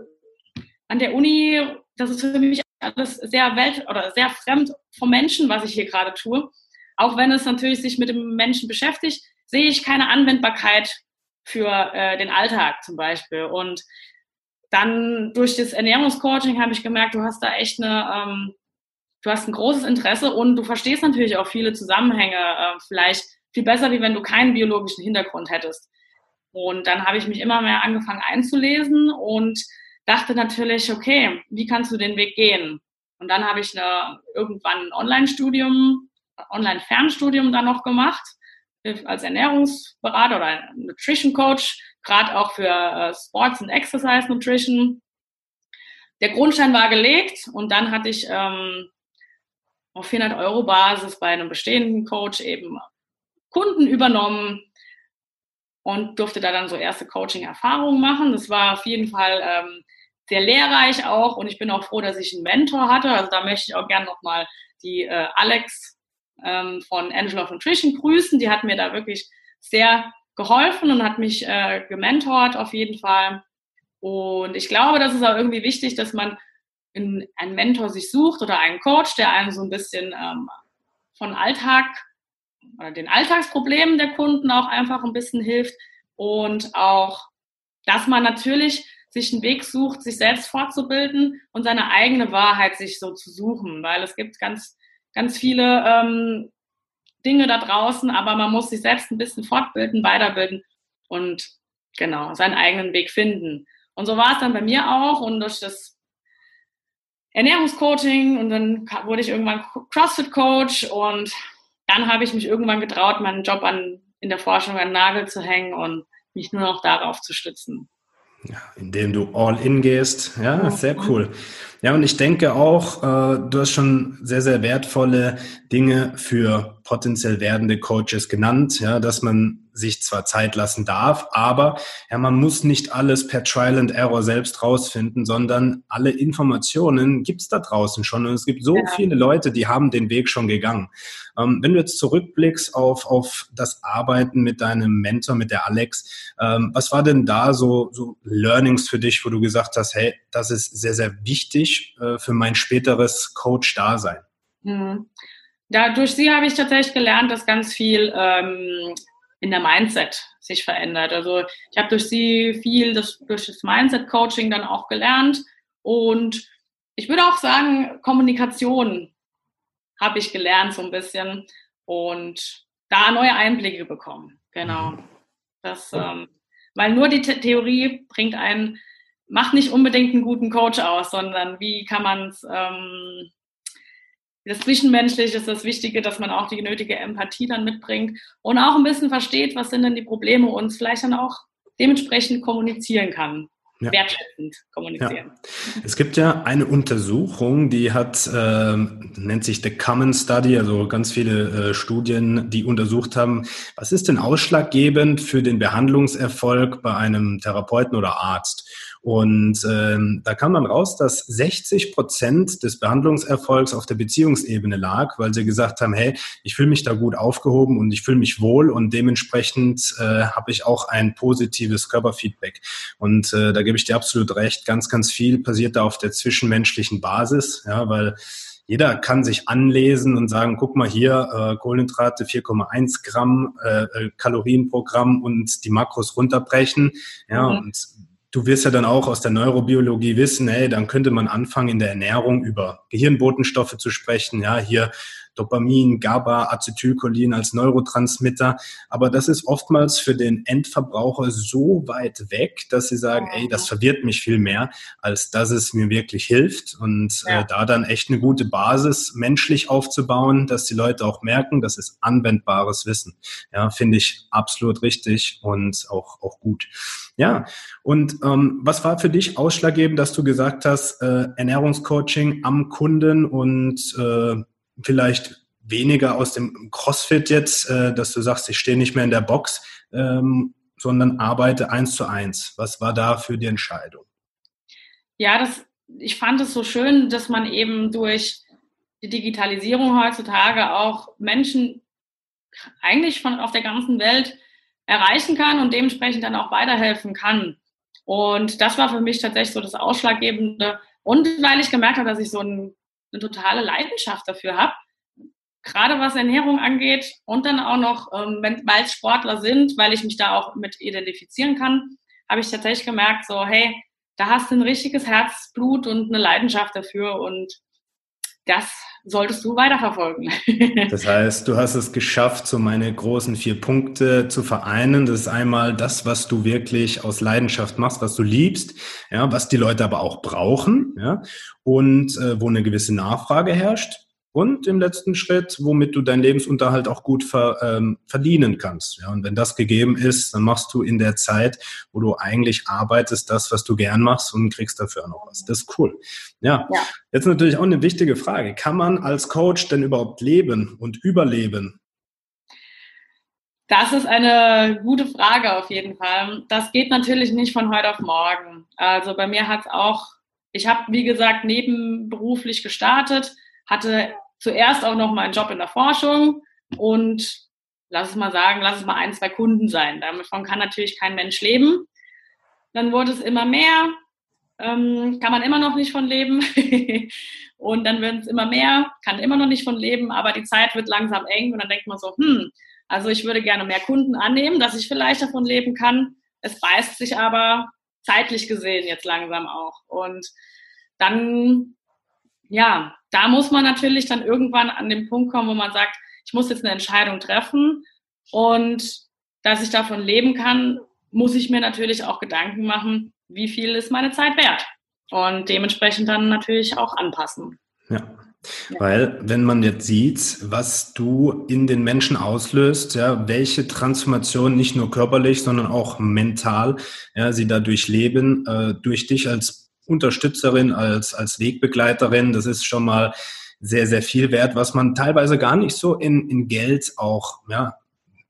an der Uni, das ist für mich alles sehr welt- oder sehr fremd vom Menschen, was ich hier gerade tue. Auch wenn es natürlich sich mit dem Menschen beschäftigt, sehe ich keine Anwendbarkeit für äh, den Alltag zum Beispiel. Und dann durch das Ernährungscoaching habe ich gemerkt, du hast da echt eine... Ähm, Du hast ein großes Interesse und du verstehst natürlich auch viele Zusammenhänge äh, vielleicht viel besser, wie wenn du keinen biologischen Hintergrund hättest. Und dann habe ich mich immer mehr angefangen einzulesen und dachte natürlich, okay, wie kannst du den Weg gehen? Und dann habe ich eine, irgendwann ein Online-Studium, Online-Fernstudium dann noch gemacht, als Ernährungsberater oder Nutrition Coach, gerade auch für Sports and Exercise Nutrition. Der Grundstein war gelegt und dann hatte ich ähm, auf vierhundert Euro Basis bei einem bestehenden Coach eben Kunden übernommen und durfte da dann so erste Coaching-Erfahrungen machen. Das war auf jeden Fall ähm, sehr lehrreich auch und ich bin auch froh, dass ich einen Mentor hatte. Also da möchte ich auch gerne nochmal die äh, Alex ähm, von Angel of Nutrition grüßen. Die hat mir da wirklich sehr geholfen und hat mich äh, gementort auf jeden Fall. Und ich glaube, das ist auch irgendwie wichtig, dass man in, einen Mentor sich sucht oder einen Coach, der einem so ein bisschen ähm, von Alltag oder den Alltagsproblemen der Kunden auch einfach ein bisschen hilft und auch, dass man natürlich sich einen Weg sucht, sich selbst fortzubilden und seine eigene Wahrheit sich so zu suchen, weil es gibt ganz, ganz viele ähm, Dinge da draußen, aber man muss sich selbst ein bisschen fortbilden, weiterbilden und genau, seinen eigenen Weg finden. Und so war es dann bei mir auch und durch das Ernährungscoaching und dann wurde ich irgendwann CrossFit-Coach und dann habe ich mich irgendwann getraut, meinen Job an, in der Forschung an den Nagel zu hängen und mich nur noch darauf zu stützen. Ja, indem du all in gehst. Ja, sehr cool. Ja, und ich denke auch, äh, du hast schon sehr, sehr wertvolle Dinge für potenziell werdende Coaches genannt, ja, dass man sich zwar Zeit lassen darf, aber ja, man muss nicht alles per Trial and Error selbst rausfinden, sondern alle Informationen gibt es da draußen schon. Und es gibt so ja. viele Leute, die haben den Weg schon gegangen. Ähm, wenn du jetzt zurückblickst auf, auf das Arbeiten mit deinem Mentor, mit der Alex, ähm, was war denn da so, so Learnings für dich, wo du gesagt hast, hey, das ist sehr, sehr wichtig äh, für mein späteres Coach-Dasein? Mhm. Ja, durch sie habe ich tatsächlich gelernt, dass ganz viel ähm in der Mindset sich verändert. Also ich habe durch sie viel das, durch das Mindset-Coaching dann auch gelernt und ich würde auch sagen, Kommunikation habe ich gelernt so ein bisschen und da neue Einblicke bekommen. Genau. Das, ähm, weil nur die The- Theorie bringt einen, macht nicht unbedingt einen guten Coach aus, sondern wie kann man es, ähm, das Zwischenmenschliche ist das Wichtige, dass man auch die nötige Empathie dann mitbringt und auch ein bisschen versteht, was sind denn die Probleme und vielleicht dann auch dementsprechend kommunizieren kann. Ja. Wertschätzend kommunizieren. Ja. Es gibt ja eine Untersuchung, die hat, äh, nennt sich The Common Study, also ganz viele äh, Studien, die untersucht haben, was ist denn ausschlaggebend für den Behandlungserfolg bei einem Therapeuten oder Arzt? Und äh, da kam dann raus, dass sechzig Prozent des Behandlungserfolgs auf der Beziehungsebene lag, weil sie gesagt haben, hey, ich fühle mich da gut aufgehoben und ich fühle mich wohl und dementsprechend äh, habe ich auch ein positives Körperfeedback. Und äh, da gebe ich dir absolut recht, ganz, ganz viel passiert da auf der zwischenmenschlichen Basis, ja, weil jeder kann sich anlesen und sagen, guck mal hier, äh, Kohlenhydrate vier Komma eins Gramm, äh, Kalorien pro Gramm und die Makros runterbrechen, ja, mhm. und du wirst ja dann auch aus der Neurobiologie wissen, hey, dann könnte man anfangen, in der Ernährung über Gehirnbotenstoffe zu sprechen, ja, hier Dopamin, GABA, Acetylcholin als Neurotransmitter, aber das ist oftmals für den Endverbraucher so weit weg, dass sie sagen, ey, das verwirrt mich viel mehr, als dass es mir wirklich hilft und ja. äh, da dann echt eine gute Basis menschlich aufzubauen, dass die Leute auch merken, das ist anwendbares Wissen, ja, finde ich absolut richtig und auch, auch gut. Ja, und ähm, was war für dich ausschlaggebend, dass du gesagt hast, äh, Ernährungscoaching am Kunden und äh, vielleicht weniger aus dem CrossFit jetzt, dass du sagst, ich stehe nicht mehr in der Box, sondern arbeite eins zu eins. Was war da für die Entscheidung? Ja, das, ich fand es so schön, dass man eben durch die Digitalisierung heutzutage auch Menschen eigentlich von auf der ganzen Welt erreichen kann und dementsprechend dann auch weiterhelfen kann. Und das war für mich tatsächlich so das Ausschlaggebende. Und weil ich gemerkt habe, dass ich so ein eine totale Leidenschaft dafür habe, gerade was Ernährung angeht und dann auch noch, ähm, weil es Sportler sind, weil ich mich da auch mit identifizieren kann, habe ich tatsächlich gemerkt, so hey, da hast du ein richtiges Herzblut und eine Leidenschaft dafür und das solltest du weiterverfolgen. Das heißt, du hast es geschafft, so meine großen vier Punkte zu vereinen. Das ist einmal das, was du wirklich aus Leidenschaft machst, was du liebst, ja, was die Leute aber auch brauchen, ja, und äh, wo eine gewisse Nachfrage herrscht. Und im letzten Schritt, womit du deinen Lebensunterhalt auch gut ver, ähm, verdienen kannst. Ja, und wenn das gegeben ist, dann machst du in der Zeit, wo du eigentlich arbeitest, das, was du gern machst und kriegst dafür auch noch was. Das ist cool. Ja, ja. Jetzt natürlich auch eine wichtige Frage. Kann man als Coach denn überhaupt leben und überleben? Das ist eine gute Frage auf jeden Fall. Das geht natürlich nicht von heute auf morgen. Also bei mir hat es auch, ich habe, wie gesagt, nebenberuflich gestartet, hatte zuerst auch noch mal einen Job in der Forschung und lass es mal sagen, lass es mal ein, zwei Kunden sein. Davon kann natürlich kein Mensch leben. Dann wurde es immer mehr, ähm, kann man immer noch nicht von leben. Und dann wird es immer mehr, kann immer noch nicht von leben, aber die Zeit wird langsam eng und dann denkt man so, hm, also ich würde gerne mehr Kunden annehmen, dass ich vielleicht davon leben kann. Es beißt sich aber zeitlich gesehen jetzt langsam auch. Und dann, ja, da muss man natürlich dann irgendwann an den Punkt kommen, wo man sagt, ich muss jetzt eine Entscheidung treffen und dass ich davon leben kann, muss ich mir natürlich auch Gedanken machen, wie viel ist meine Zeit wert und dementsprechend dann natürlich auch anpassen. Ja. Ja. Weil, wenn man jetzt sieht, was du in den Menschen auslöst, ja, welche Transformation nicht nur körperlich, sondern auch mental, ja, sie dadurch leben, äh, durch dich als Unterstützerin, als als Wegbegleiterin, das ist schon mal sehr, sehr viel wert, was man teilweise gar nicht so in in Geld auch ja,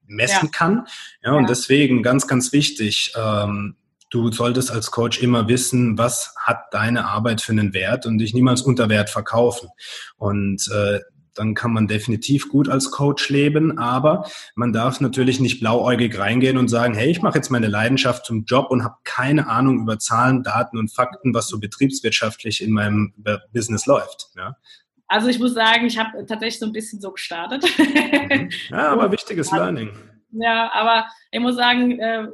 messen ja. kann. Ja, ja. Und deswegen ganz, ganz wichtig, ähm, du solltest als Coach immer wissen, was hat deine Arbeit für einen Wert und dich niemals unter Wert verkaufen. Und äh, dann kann man definitiv gut als Coach leben, aber man darf natürlich nicht blauäugig reingehen und sagen, hey, ich mache jetzt meine Leidenschaft zum Job und habe keine Ahnung über Zahlen, Daten und Fakten, was so betriebswirtschaftlich in meinem Business läuft. Ja. Also ich muss sagen, ich habe tatsächlich so ein bisschen so gestartet. Mhm. Ja, aber wichtiges Learning. Ja, aber ich muss sagen, äh,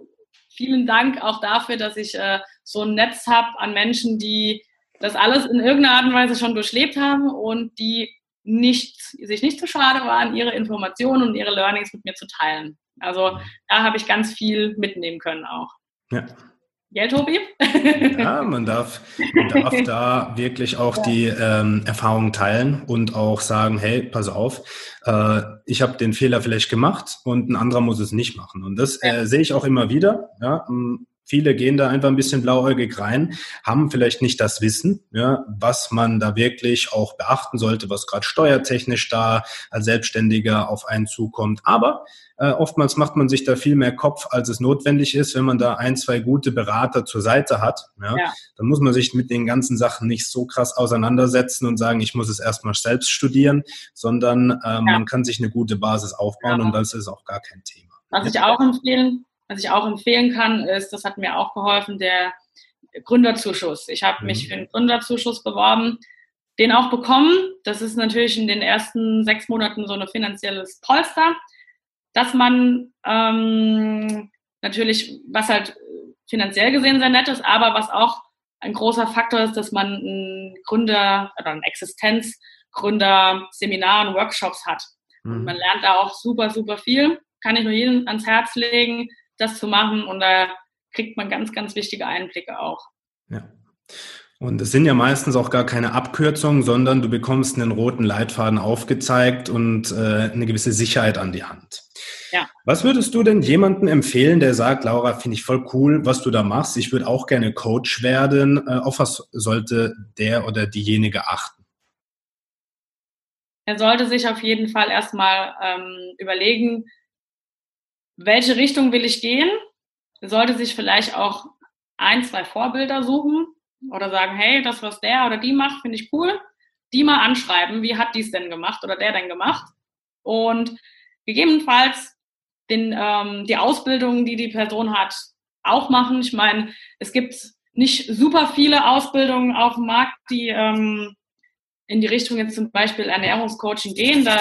vielen Dank auch dafür, dass ich äh, so ein Netz habe an Menschen, die das alles in irgendeiner Art und Weise schon durchlebt haben und die nicht, sich nicht zu schade waren, ihre Informationen und ihre Learnings mit mir zu teilen. Also da habe ich ganz viel mitnehmen können auch. Ja. Gell, Tobi? Ja, man darf, man darf da wirklich auch ja. die ähm, Erfahrung teilen und auch sagen, hey, pass auf, äh, ich habe den Fehler vielleicht gemacht und ein anderer muss es nicht machen. Und das äh, sehe ich auch immer wieder, ja, m- viele gehen da einfach ein bisschen blauäugig rein, haben vielleicht nicht das Wissen, ja, was man da wirklich auch beachten sollte, was gerade steuertechnisch da als Selbstständiger auf einen zukommt. Aber äh, oftmals macht man sich da viel mehr Kopf, als es notwendig ist, wenn man da ein, zwei gute Berater zur Seite hat. Ja, ja. Dann muss man sich mit den ganzen Sachen nicht so krass auseinandersetzen und sagen, ich muss es erstmal selbst studieren, sondern äh, ja. man kann sich eine gute Basis aufbauen ja. und das ist auch gar kein Thema. Was ich auch empfehlen Was ich auch empfehlen kann, ist, das hat mir auch geholfen, der Gründerzuschuss. Ich habe mich für einen Gründerzuschuss beworben, den auch bekommen. Das ist natürlich in den ersten sechs Monaten so ein finanzielles Polster, dass man ähm, natürlich, was halt finanziell gesehen sehr nett ist, aber was auch ein großer Faktor ist, dass man einen Gründer oder einen Existenzgründer-Seminar und Workshops hat. Und man lernt da auch super, super viel. Kann ich nur jedem ans Herz legen, das zu machen, und da kriegt man ganz, ganz wichtige Einblicke auch. Ja. Und es sind ja meistens auch gar keine Abkürzungen, sondern du bekommst einen roten Leitfaden aufgezeigt und äh, eine gewisse Sicherheit an die Hand. Ja. Was würdest du denn jemandem empfehlen, der sagt, Laura, finde ich voll cool, was du da machst, ich würde auch gerne Coach werden, äh, auf was sollte der oder diejenige achten? Er sollte sich auf jeden Fall erstmal ähm, überlegen, welche Richtung will ich gehen? Sollte sich vielleicht auch ein, zwei Vorbilder suchen oder sagen, hey, das, was der oder die macht, finde ich cool. Die mal anschreiben, wie hat die es denn gemacht oder der denn gemacht? Und gegebenenfalls den, ähm, die Ausbildung, die die Person hat, auch machen. Ich meine, es gibt nicht super viele Ausbildungen auf dem Markt, die ähm, in die Richtung jetzt zum Beispiel Ernährungscoaching gehen, da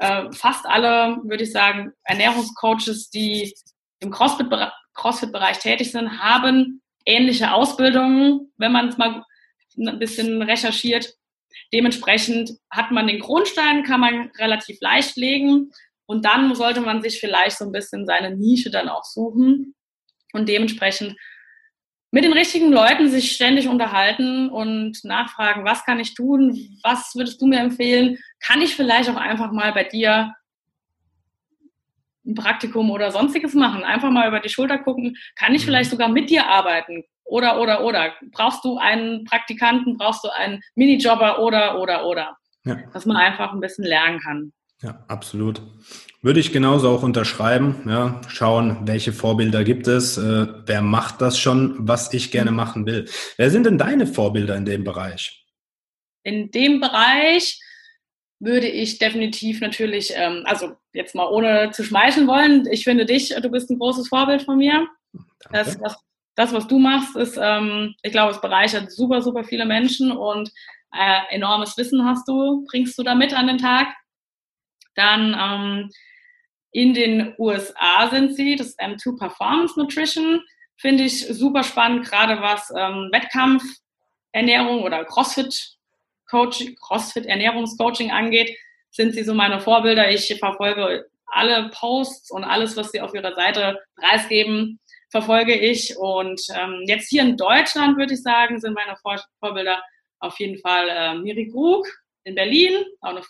Äh, fast alle, würde ich sagen, Ernährungscoaches, die im CrossFit-Bereich, CrossFit-Bereich tätig sind, haben ähnliche Ausbildungen, wenn man es mal ein bisschen recherchiert. Dementsprechend hat man den Grundstein, kann man relativ leicht legen und dann sollte man sich vielleicht so ein bisschen seine Nische dann auch suchen und dementsprechend mit den richtigen Leuten sich ständig unterhalten und nachfragen, was kann ich tun, was würdest du mir empfehlen, kann ich vielleicht auch einfach mal bei dir ein Praktikum oder sonstiges machen, einfach mal über die Schulter gucken, kann ich vielleicht sogar mit dir arbeiten oder, oder, oder, brauchst du einen Praktikanten, brauchst du einen Minijobber oder, oder, oder, ja. Dass man einfach ein bisschen lernen kann. Ja, absolut. Würde ich genauso auch unterschreiben, ja, schauen, welche Vorbilder gibt es, äh, wer macht das schon, was ich gerne machen will. Wer sind denn deine Vorbilder in dem Bereich? In dem Bereich würde ich definitiv natürlich, ähm, also jetzt mal ohne zu schmeicheln wollen, ich finde dich, du bist ein großes Vorbild von mir. Das, was, das, was du machst, ist, ähm, ich glaube, es bereichert super, super viele Menschen und äh, enormes Wissen hast du, bringst du da mit an den Tag. Dann ähm, in den U S A sind sie, das M zwei Performance Nutrition, finde ich super spannend, gerade was ähm, Wettkampfernährung oder CrossFit Coaching, CrossFit Ernährungscoaching angeht, sind sie so meine Vorbilder. Ich verfolge alle Posts und alles, was sie auf ihrer Seite preisgeben, verfolge ich. Und ähm, jetzt hier in Deutschland, würde ich sagen, sind meine Vor- Vorbilder auf jeden Fall äh, Miri Grug in Berlin, auch eine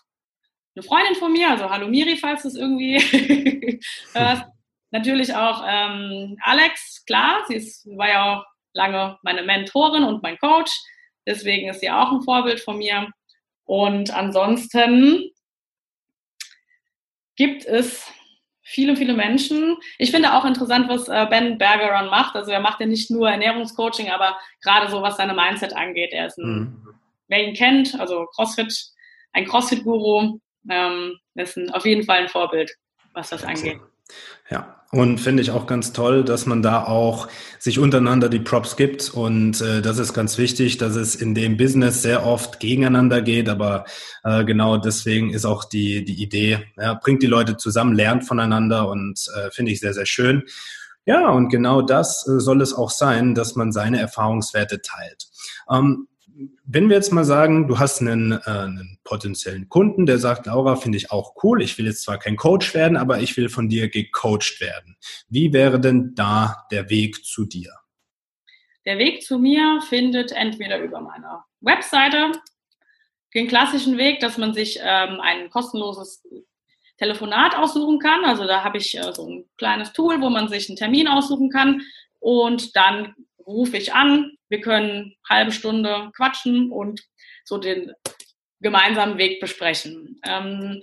Eine Freundin von mir, also hallo Miri, falls du es irgendwie hörst. Natürlich auch ähm, Alex, klar, sie ist, war ja auch lange meine Mentorin und mein Coach, deswegen ist sie auch ein Vorbild von mir. Und ansonsten gibt es viele, viele Menschen. Ich finde auch interessant, was äh, Ben Bergeron macht. Also er macht ja nicht nur Ernährungscoaching, aber gerade so, was seine Mindset angeht. Er ist ein, mhm. wer ihn kennt, also CrossFit, ein CrossFit-Guru. Das ist auf jeden Fall ein Vorbild, was das angeht. Ja, und finde ich auch ganz toll, dass man da auch sich untereinander die Props gibt und äh, das ist ganz wichtig, dass es in dem Business sehr oft gegeneinander geht, aber äh, genau deswegen ist auch die, die Idee, ja, bringt die Leute zusammen, lernt voneinander und äh, finde ich sehr, sehr schön. Ja, und genau das äh, soll es auch sein, dass man seine Erfahrungswerte teilt. Ähm, Wenn wir jetzt mal sagen, du hast einen, äh, einen potenziellen Kunden, der sagt, Laura, finde ich auch cool, ich will jetzt zwar kein Coach werden, aber ich will von dir gecoacht werden. Wie wäre denn da der Weg zu dir? Der Weg zu mir findet entweder über meine Webseite, den klassischen Weg, dass man sich ähm, ein kostenloses Telefonat aussuchen kann. Also da habe ich äh, so ein kleines Tool, wo man sich einen Termin aussuchen kann und dann rufe ich an. Wir können eine halbe Stunde quatschen und so den gemeinsamen Weg besprechen. Ähm,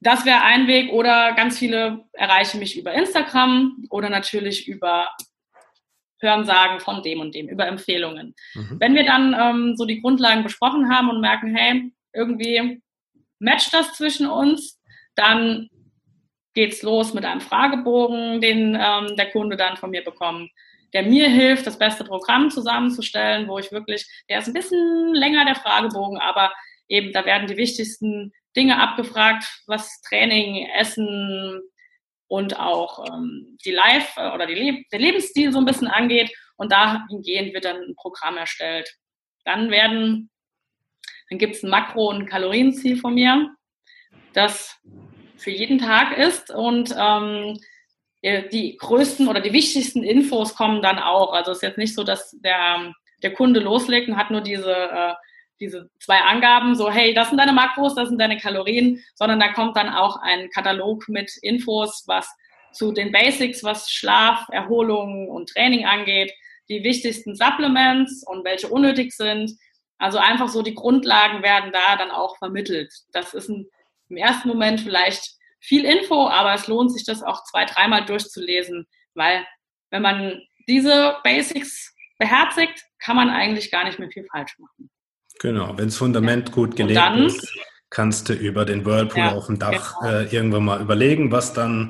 das wäre ein Weg oder ganz viele erreichen mich über Instagram oder natürlich über Hörensagen von dem und dem, über Empfehlungen. Mhm. Wenn wir dann ähm, so die Grundlagen besprochen haben und merken, hey, irgendwie matcht das zwischen uns, dann geht's los mit einem Fragebogen, den ähm, der Kunde dann von mir bekommt, der mir hilft, das beste Programm zusammenzustellen, wo ich wirklich, der ist ein bisschen länger, der Fragebogen, aber eben da werden die wichtigsten Dinge abgefragt, was Training, Essen und auch ähm, die Life oder die Le- der Lebensstil so ein bisschen angeht und dahingehend wird dann ein Programm erstellt. Dann werden, dann gibt es ein Makro- und ein Kalorienziel von mir, das für jeden Tag ist und ähm, die größten oder die wichtigsten Infos kommen dann auch. Also es ist jetzt nicht so, dass der, der Kunde loslegt und hat nur diese, äh, diese zwei Angaben, so hey, das sind deine Makros, das sind deine Kalorien, sondern da kommt dann auch ein Katalog mit Infos, was zu den Basics, was Schlaf, Erholung und Training angeht, die wichtigsten Supplements und welche unnötig sind. Also einfach so die Grundlagen werden da dann auch vermittelt. Das ist ein, im ersten Moment vielleicht viel Info, aber es lohnt sich, das auch zwei-, dreimal durchzulesen, weil wenn man diese Basics beherzigt, kann man eigentlich gar nicht mehr viel falsch machen. Genau, wenn das Fundament ja. gut gelegt dann, ist, kannst du über den Whirlpool ja, auf dem Dach genau. äh, irgendwann mal überlegen, was dann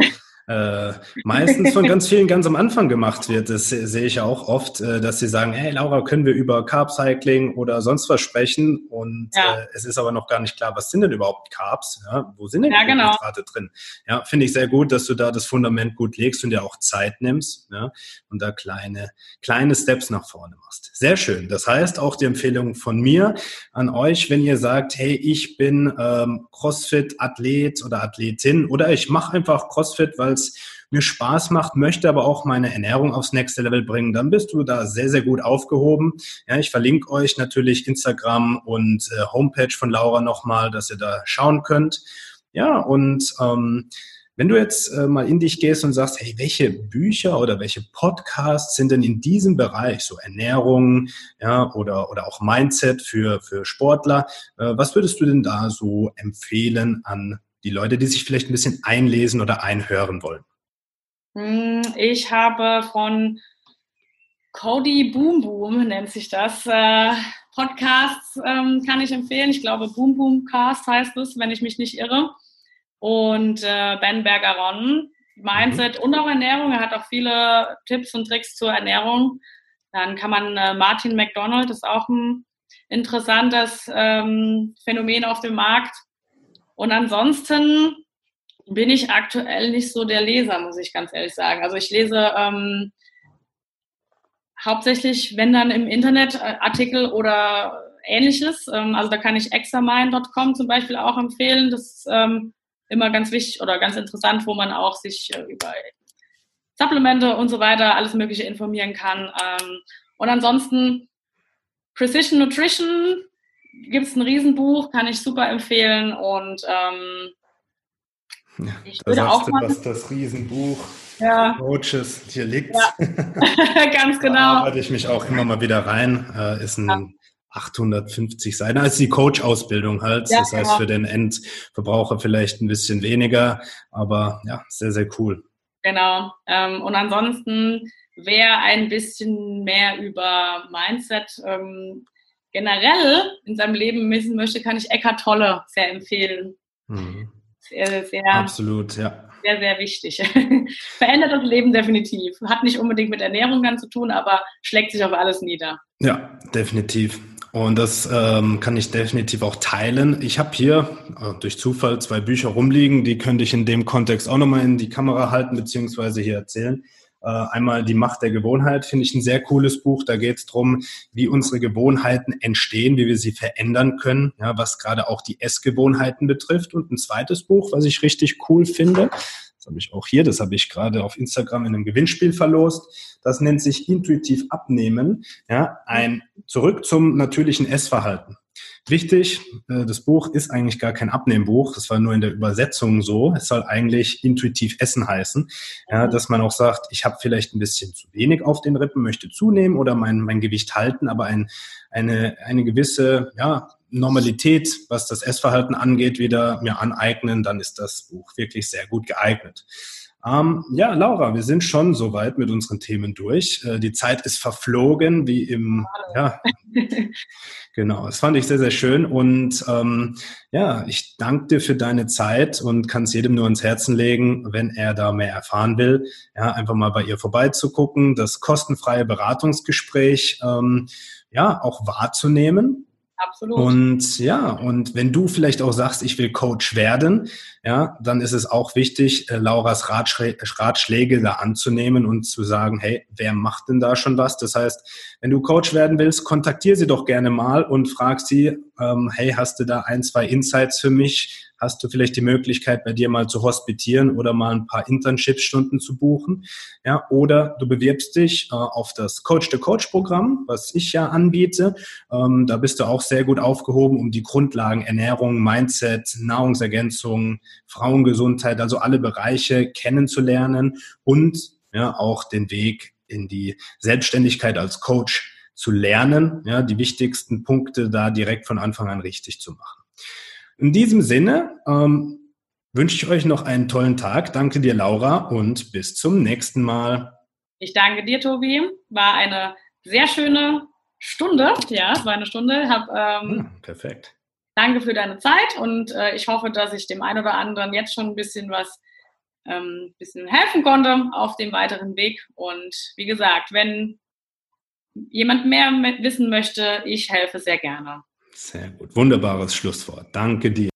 äh, meistens von ganz vielen ganz am Anfang gemacht wird. Das sehe ich auch oft, äh, dass sie sagen, hey Laura, können wir über Carb-Cycling oder sonst was sprechen? Und ja. äh, es ist aber noch gar nicht klar, was sind denn überhaupt Carbs? Ja, wo sind denn ja, die Kohlenhydrate genau. drin? Ja, finde ich sehr gut, dass du da das Fundament gut legst und dir auch Zeit nimmst, ja, und da kleine, kleine Steps nach vorne machst. Sehr schön. Das heißt, auch die Empfehlung von mir an euch, wenn ihr sagt, hey, ich bin ähm, CrossFit-Athlet oder Athletin oder ich mache einfach CrossFit, weil es mir Spaß macht, möchte aber auch meine Ernährung aufs nächste Level bringen, dann bist du da sehr, sehr gut aufgehoben. Ja, ich verlinke euch natürlich Instagram und äh, Homepage von Laura nochmal, dass ihr da schauen könnt. Ja, und ähm, wenn du jetzt äh, mal in dich gehst und sagst, hey, welche Bücher oder welche Podcasts sind denn in diesem Bereich, so Ernährung, ja, oder oder auch Mindset für für Sportler, äh, was würdest du denn da so empfehlen an die Leute, die sich vielleicht ein bisschen einlesen oder einhören wollen? Ich habe von Cody Boom Boom, nennt sich das, äh, Podcasts ähm, kann ich empfehlen. Ich glaube, Boom Boom Cast heißt es, wenn ich mich nicht irre. Und äh, Ben Bergeron, Mindset mhm. und auch Ernährung. Er hat auch viele Tipps und Tricks zur Ernährung. Dann kann man äh, Martin McDonald, ist auch ein interessantes ähm, Phänomen auf dem Markt. Und ansonsten bin ich aktuell nicht so der Leser, muss ich ganz ehrlich sagen. Also ich lese ähm, hauptsächlich, wenn dann im Internet, Artikel oder Ähnliches. Ähm, also da kann ich examine punkt com zum Beispiel auch empfehlen. Das ist ähm, immer ganz wichtig oder ganz interessant, wo man auch sich äh, über Supplemente und so weiter, alles Mögliche informieren kann. Ähm, und ansonsten Precision Nutrition, gibt es ein Riesenbuch, kann ich super empfehlen. Und ähm, ich ja, da sagst auch du was, das Riesenbuch ja. Coaches, hier liegt ja. Ganz genau. Da arbeite ich mich auch immer mal wieder rein. Äh, ist ein ja. achthundertfünfzig Seiten, also die Coach-Ausbildung halt. Ja, das heißt, ja. für den Endverbraucher vielleicht ein bisschen weniger, aber ja, sehr, sehr cool. Genau. Ähm, und ansonsten, wer ein bisschen mehr über Mindset ähm, generell in seinem Leben wissen möchte, kann ich Eckart Tolle sehr empfehlen. Mhm. Sehr, sehr, Absolut, ja. Sehr, sehr wichtig. Verändert das Leben definitiv. Hat nicht unbedingt mit Ernährung dann zu tun, aber schlägt sich auf alles nieder. Ja, definitiv. Und das ähm, kann ich definitiv auch teilen. Ich habe hier äh, durch Zufall zwei Bücher rumliegen, die könnte ich in dem Kontext auch nochmal in die Kamera halten, beziehungsweise hier erzählen. Uh, einmal Die Macht der Gewohnheit, finde ich ein sehr cooles Buch. Da geht es darum, wie unsere Gewohnheiten entstehen, wie wir sie verändern können, ja, was gerade auch die Essgewohnheiten betrifft. Und ein zweites Buch, was ich richtig cool finde, das habe ich auch hier, das habe ich gerade auf Instagram in einem Gewinnspiel verlost. Das nennt sich Intuitiv abnehmen, ja, ein Zurück zum natürlichen Essverhalten. Wichtig, das Buch ist eigentlich gar kein Abnehmbuch, das war nur in der Übersetzung so. Es soll eigentlich intuitiv Essen heißen, ja, dass man auch sagt, ich habe vielleicht ein bisschen zu wenig auf den Rippen, möchte zunehmen oder mein, mein Gewicht halten, aber ein, eine, eine gewisse ja, Normalität, was das Essverhalten angeht, wieder mir aneignen, dann ist das Buch wirklich sehr gut geeignet. Ähm, ja, Laura, wir sind schon soweit mit unseren Themen durch. Äh, die Zeit ist verflogen, wie im... Ja, genau, das fand ich sehr, sehr schön. Und ähm, ja, ich danke dir für deine Zeit und kann es jedem nur ans Herzen legen, wenn er da mehr erfahren will, ja, einfach mal bei ihr vorbeizugucken, das kostenfreie Beratungsgespräch ähm, ja auch wahrzunehmen. Absolut. Und ja, und wenn du vielleicht auch sagst, ich will Coach werden, ja, dann ist es auch wichtig, äh, Lauras Ratschläge, Ratschläge da anzunehmen und zu sagen, hey, wer macht denn da schon was? Das heißt, wenn du Coach werden willst, kontaktier sie doch gerne mal und frag sie, ähm, hey, hast du da ein, zwei Insights für mich? Hast du vielleicht die Möglichkeit, bei dir mal zu hospitieren oder mal ein paar Internship-Stunden zu buchen? Ja, oder du bewirbst dich äh, auf das Coach-to-Coach-Programm, was ich ja anbiete. Ähm, da bist du auch sehr gut aufgehoben, um die Grundlagen Ernährung, Mindset, Nahrungsergänzung, Frauengesundheit, also alle Bereiche kennenzulernen und ja, auch den Weg in die Selbstständigkeit als Coach zu lernen, ja, die wichtigsten Punkte da direkt von Anfang an richtig zu machen. In diesem Sinne ähm, wünsche ich euch noch einen tollen Tag. Danke dir, Laura, und bis zum nächsten Mal. Ich danke dir, Tobi. War eine sehr schöne Stunde. Ja, es war eine Stunde. Hab, ähm, hm, perfekt. Danke für deine Zeit und äh, ich hoffe, dass ich dem einen oder anderen jetzt schon ein bisschen was ein bisschen helfen konnte auf dem weiteren Weg. Und wie gesagt, wenn jemand mehr wissen möchte, ich helfe sehr gerne. Sehr gut. Wunderbares Schlusswort. Danke dir.